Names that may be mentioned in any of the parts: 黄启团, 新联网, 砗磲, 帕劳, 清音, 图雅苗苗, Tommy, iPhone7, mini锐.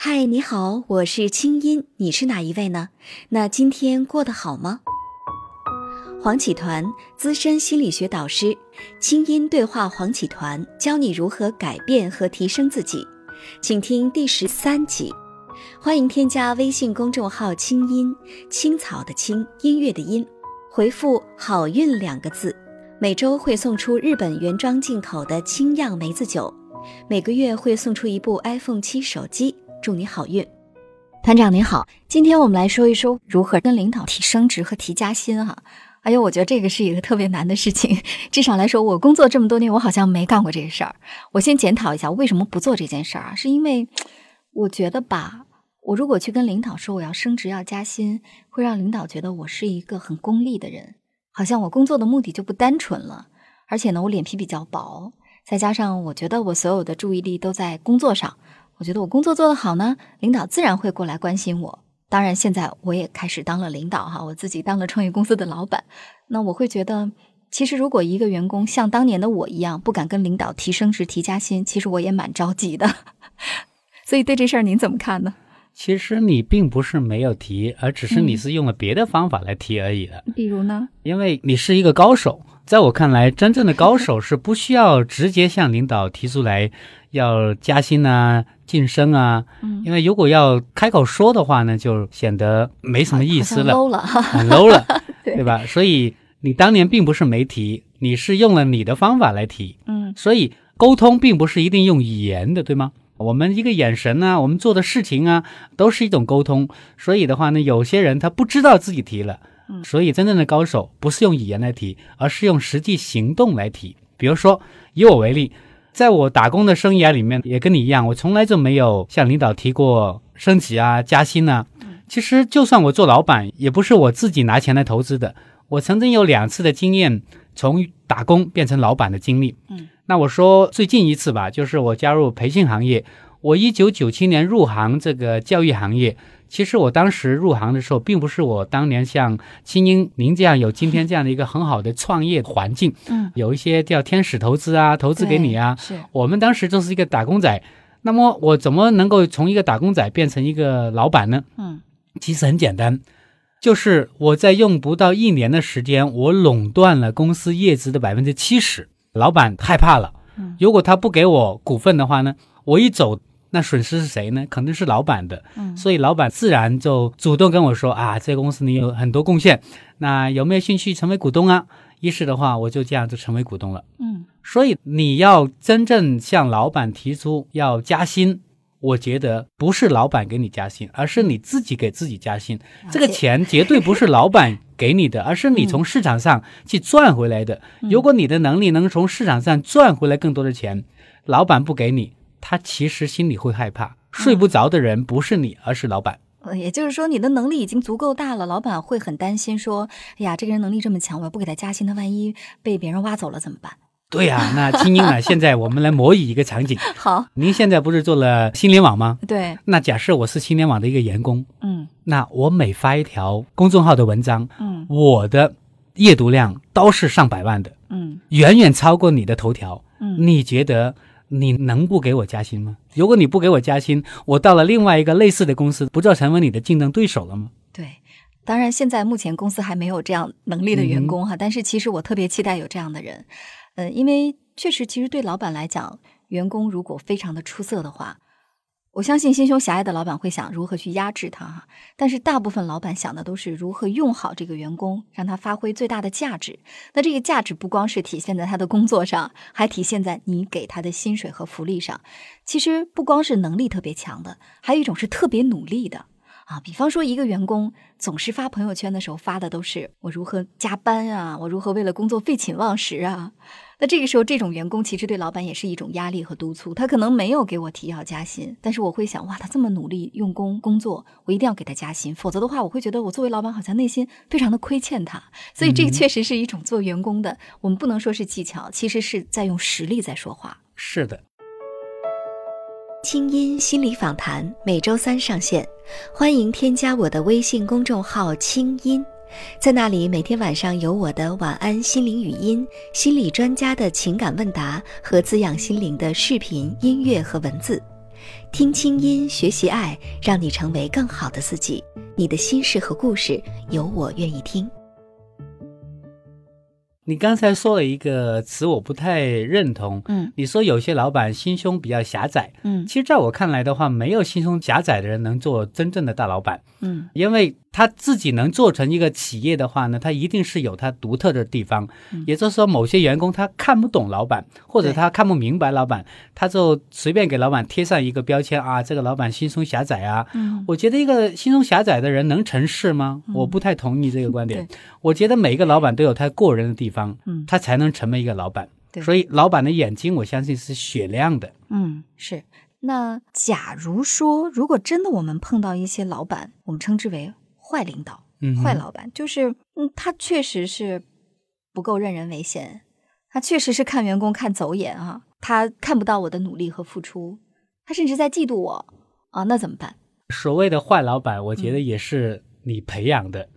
嗨，你好，我是清音，你是哪一位呢？那今天过得好吗？黄启团，资深心理学导师，清音对话黄启团，教你如何改变和提升自己，请听第13集。欢迎添加微信公众号清音，青草的青，音乐的音，回复好运2个字，每周会送出日本原装进口的清酿梅子酒，每个月会送出一部 iPhone7 手机，祝你好运。团长您好，今天我们来说一说如何跟领导提升职和提加薪哈。哎呦，我觉得这个是一个特别难的事情，至少来说我工作这么多年，我好像没干过这个事儿。我先检讨一下为什么不做这件事儿啊？是因为我觉得吧，我如果去跟领导说我要升职要加薪，会让领导觉得我是一个很功利的人，好像我工作的目的就不单纯了。而且呢，我脸皮比较薄，再加上我觉得我所有的注意力都在工作上，我觉得我工作做得好呢，领导自然会过来关心我。当然现在我也开始当了领导哈，我自己当了创业公司的老板。那我会觉得其实如果一个员工像当年的我一样不敢跟领导提升职提加薪，其实我也蛮着急的所以对这事儿您怎么看呢？其实你并不是没有提，而只是你是用了别的方法来提而已的。比如呢？因为你是一个高手，在我看来真正的高手是不需要直接向领导提出来要加薪啊晋升啊，因为如果要开口说的话呢，就显得没什么意思了，很 low 了对吧？所以你当年并不是没提，你是用了你的方法来提。所以沟通并不是一定用语言的，对吗？我们一个眼神啊，我们做的事情啊，都是一种沟通。所以的话呢，有些人他不知道自己提了，所以真正的高手不是用语言来提，而是用实际行动来提。比如说以我为例，在我打工的生涯里面也跟你一样，我从来就没有向领导提过升级啊加薪啊。其实就算我做老板，也不是我自己拿钱来投资的，我曾经有2次的经验从打工变成老板的经历。那我说最近一次吧，就是我加入培训行业，我1997年入行这个教育行业。其实我当时入行的时候，并不是我当年像清音您这样有今天这样的一个很好的创业环境，有一些叫天使投资啊，投资给你啊，我们当时就是一个打工仔。那么我怎么能够从一个打工仔变成一个老板呢？其实很简单，就是我在用不到1年的时间，我垄断了公司业绩的 70%。 老板害怕了，如果他不给我股份的话呢，我一走那损失是谁呢？肯定是老板的。所以老板自然就主动跟我说啊，这个公司你有很多贡献，那有没有兴趣成为股东啊？于是的话，我就这样就成为股东了。所以你要真正向老板提出要加薪，我觉得不是老板给你加薪，而是你自己给自己加薪。这个钱绝对不是老板给你的，而是你从市场上去赚回来的。如果你的能力能从市场上赚回来更多的钱，老板不给你，他其实心里会害怕，睡不着的人不是你，而是老板。也就是说你的能力已经足够大了，老板会很担心说，哎呀，这个人能力这么强，我要不给他加薪，他万一被别人挖走了怎么办？对呀、啊，那清音啊，现在我们来模拟一个场景。好，您现在不是做了新联网吗？对。那假设我是新联网的一个员工，那我每发一条公众号的文章，我的阅读量都是上百万的，远远超过你的头条，你觉得你能不给我加薪吗？如果你不给我加薪，我到了另外一个类似的公司，不就成为你的竞争对手了吗？对，当然现在目前公司还没有这样能力的员工哈，但是其实我特别期待有这样的人。因为确实其实对老板来讲，员工如果非常的出色的话，我相信心胸狭隘的老板会想如何去压制他哈，但是大部分老板想的都是如何用好这个员工，让他发挥最大的价值。那这个价值不光是体现在他的工作上，还体现在你给他的薪水和福利上。其实不光是能力特别强的，还有一种是特别努力的啊，比方说一个员工总是发朋友圈的时候发的都是我如何加班啊，我如何为了工作废寝忘食啊。那这个时候这种员工其实对老板也是一种压力和督促，他可能没有给我提要加薪，但是我会想，哇，他这么努力用功工作，我一定要给他加薪，否则的话我会觉得我作为老板好像内心非常的亏欠他。所以这个确实是一种做员工的，我们不能说是技巧，其实是在用实力在说话。是的。清音心理访谈每周3上线，欢迎添加我的微信公众号清音，在那里每天晚上有我的晚安心灵语音、心理专家的情感问答和滋养心灵的视频、音乐和文字。听清音，学习爱，让你成为更好的自己。你的心事和故事，有我愿意听。你刚才说了一个词我不太认同，你说有些老板心胸比较狭窄，其实在我看来的话，没有心胸狭窄的人能做真正的大老板，因为他自己能做成一个企业的话呢，他一定是有他独特的地方，也就是说某些员工他看不懂老板，或者他看不明白老板，他就随便给老板贴上一个标签啊，这个老板心胸狭窄啊，我觉得一个心胸狭窄的人能成事吗？我不太同意这个观点，我觉得每一个老板都有他过人的地方，他才能成为一个老板，所以老板的眼睛我相信是雪亮的。是。那假如说如果真的我们碰到一些老板，我们称之为坏领导、坏老板，就是他确实是不够任人唯贤，他确实是看员工看走眼啊，他看不到我的努力和付出，他甚至在嫉妒我啊，那怎么办？所谓的坏老板我觉得也是你培养的，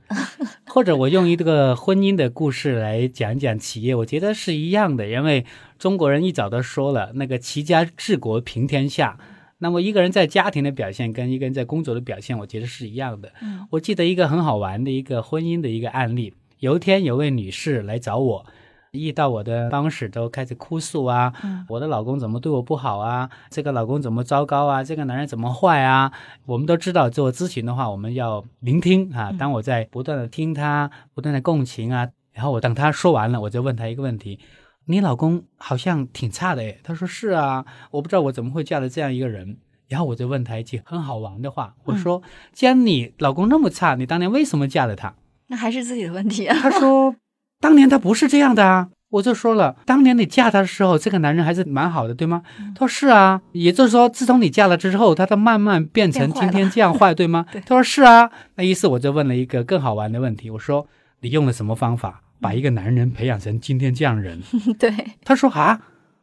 或者我用一个婚姻的故事来讲讲企业，我觉得是一样的。因为中国人一早都说了，那个齐家治国平天下，那么一个人在家庭的表现跟一个人在工作的表现我觉得是一样的。我记得一个很好玩的一个婚姻的一个案例，有一天有位女士来找我，一到我的办公室都开始哭诉啊，我的老公怎么对我不好啊，这个老公怎么糟糕啊，这个男人怎么坏啊。我们都知道做咨询的话我们要聆听啊，当我在不断的听他，不断的共情啊，然后我等他说完了，我就问他一个问题，你老公好像挺差的诶。他说是啊，我不知道我怎么会嫁了这样一个人。然后我就问他一句很好玩的话，我说既然你老公那么差，你当年为什么嫁了他？那还是自己的问题啊。他说当年他不是这样的啊。我就说了，当年你嫁他的时候这个男人还是蛮好的对吗？他说是啊。也就是说自从你嫁了之后他慢慢变成今天这样坏对吗？他说是啊。那意思我就问了一个更好玩的问题，我说你用了什么方法把一个男人培养成今天这样人？对。他说啊，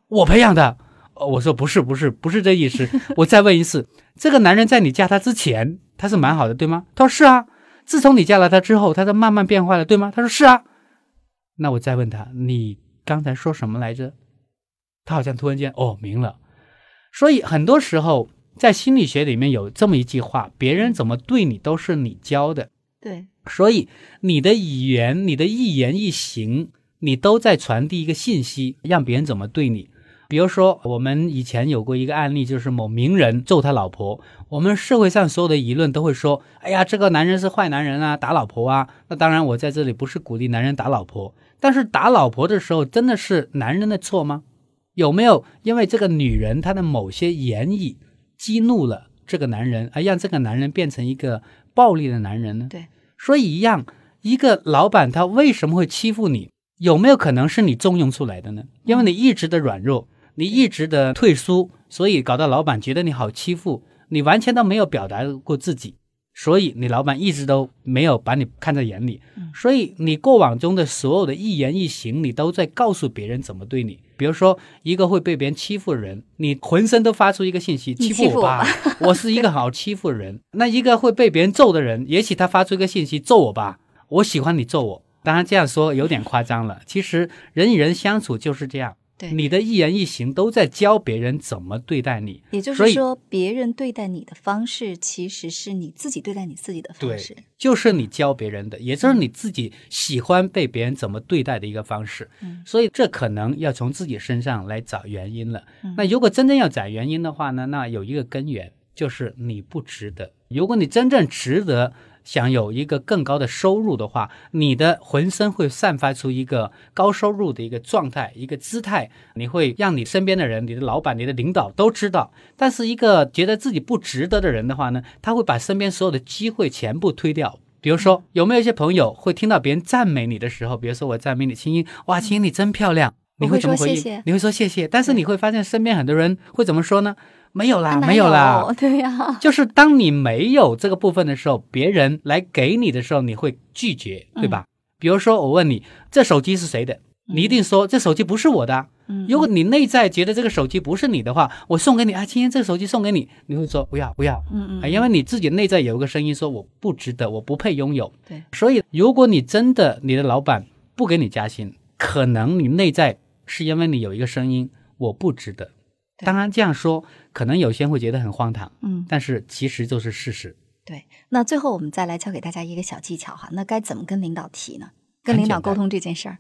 我培养的。我说不是这意思。我再问一次，这个男人在你嫁他之前他是蛮好的对吗？他说是啊。自从你嫁了他之后他就慢慢变坏了对吗？他说是啊。那我再问他，你刚才说什么来着？他好像突然间明了。所以很多时候在心理学里面有这么一句话，别人怎么对你都是你教的。对。所以你的语言，你的一言一行，你都在传递一个信息，让别人怎么对你。比如说我们以前有过一个案例，就是某名人揍他老婆，我们社会上所有的舆论都会说，哎呀，这个男人是坏男人啊，打老婆啊。那当然我在这里不是鼓励男人打老婆，但是打老婆的时候真的是男人的错吗？有没有因为这个女人她的某些言语激怒了这个男人，而让这个男人变成一个暴力的男人呢？对。所以一样，一个老板他为什么会欺负你，有没有可能是你纵容出来的呢？因为你一直的软弱，你一直的退缩，所以搞到老板觉得你好欺负，你完全都没有表达过自己，所以你老板一直都没有把你看在眼里，所以你过往中的所有的一言一行你都在告诉别人怎么对你。比如说一个会被别人欺负的人，你浑身都发出一个信息，欺负我吧，我是一个好欺负的人。那一个会被别人揍的人，也许他发出一个信息，揍我吧，我喜欢你揍我。当然这样说有点夸张了，其实人与人相处就是这样，你的一言一行都在教别人怎么对待你。也就是说别人对待你的方式其实是你自己对待你自己的方式。对，就是你教别人的，也就是你自己喜欢被别人怎么对待的一个方式。所以这可能要从自己身上来找原因了。那如果真正要找原因的话呢，那有一个根源，就是你不值得。如果你真正值得想有一个更高的收入的话，你的浑身会散发出一个高收入的一个状态，一个姿态，你会让你身边的人，你的老板，你的领导都知道。但是一个觉得自己不值得的人的话呢，他会把身边所有的机会全部推掉。比如说有没有一些朋友会听到别人赞美你的时候，比如说我赞美你清音，哇，清音你真漂亮，你会怎么回应？谢谢，你会说谢谢。但是你会发现身边很多人会怎么说呢？没有啦，没有啦。对呀，就是当你没有这个部分的时候，别人来给你的时候，你会拒绝，对吧？比如说我问你，这手机是谁的？你一定说这手机不是我的。如果你内在觉得这个手机不是你的话，我送给你啊，今天这个手机送给你，你会说不要不要。因为你自己内在有一个声音说我不值得，我不配拥有。对，所以如果你真的你的老板不给你加薪，可能你内在是因为你有一个声音，我不值得。当然这样说可能有些人会觉得很荒唐，嗯，但是其实就是事实。对，那最后我们再来教给大家一个小技巧哈，那该怎么跟领导提呢？跟领导沟通这件事儿，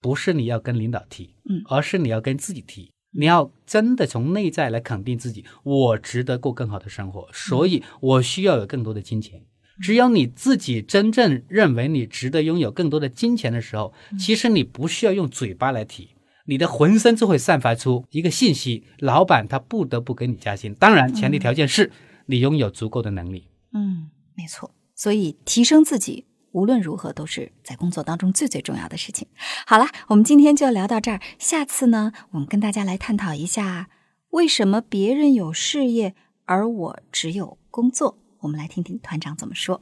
不是你要跟领导提，嗯，而是你要跟自己提。你要真的从内在来肯定自己，我值得过更好的生活，所以我需要有更多的金钱。只有你自己真正认为你值得拥有更多的金钱的时候，其实你不需要用嘴巴来提，你的浑身就会散发出一个信息，老板他不得不给你加薪，当然前提条件是你拥有足够的能力。嗯，没错，所以提升自己无论如何都是在工作当中最最重要的事情。好了，我们今天就聊到这儿，下次呢，我们跟大家来探讨一下为什么别人有事业而我只有工作。我们来听听团长怎么说。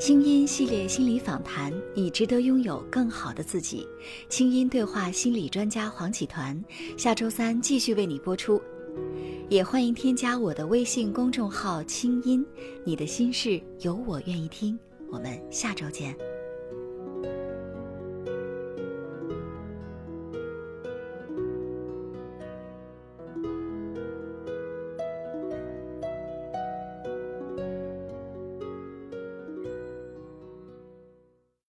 清音系列心理访谈，你值得拥有更好的自己。清音对话心理专家黄启团，下周三继续为你播出。也欢迎添加我的微信公众号清音，你的心事有我愿意听，我们下周见。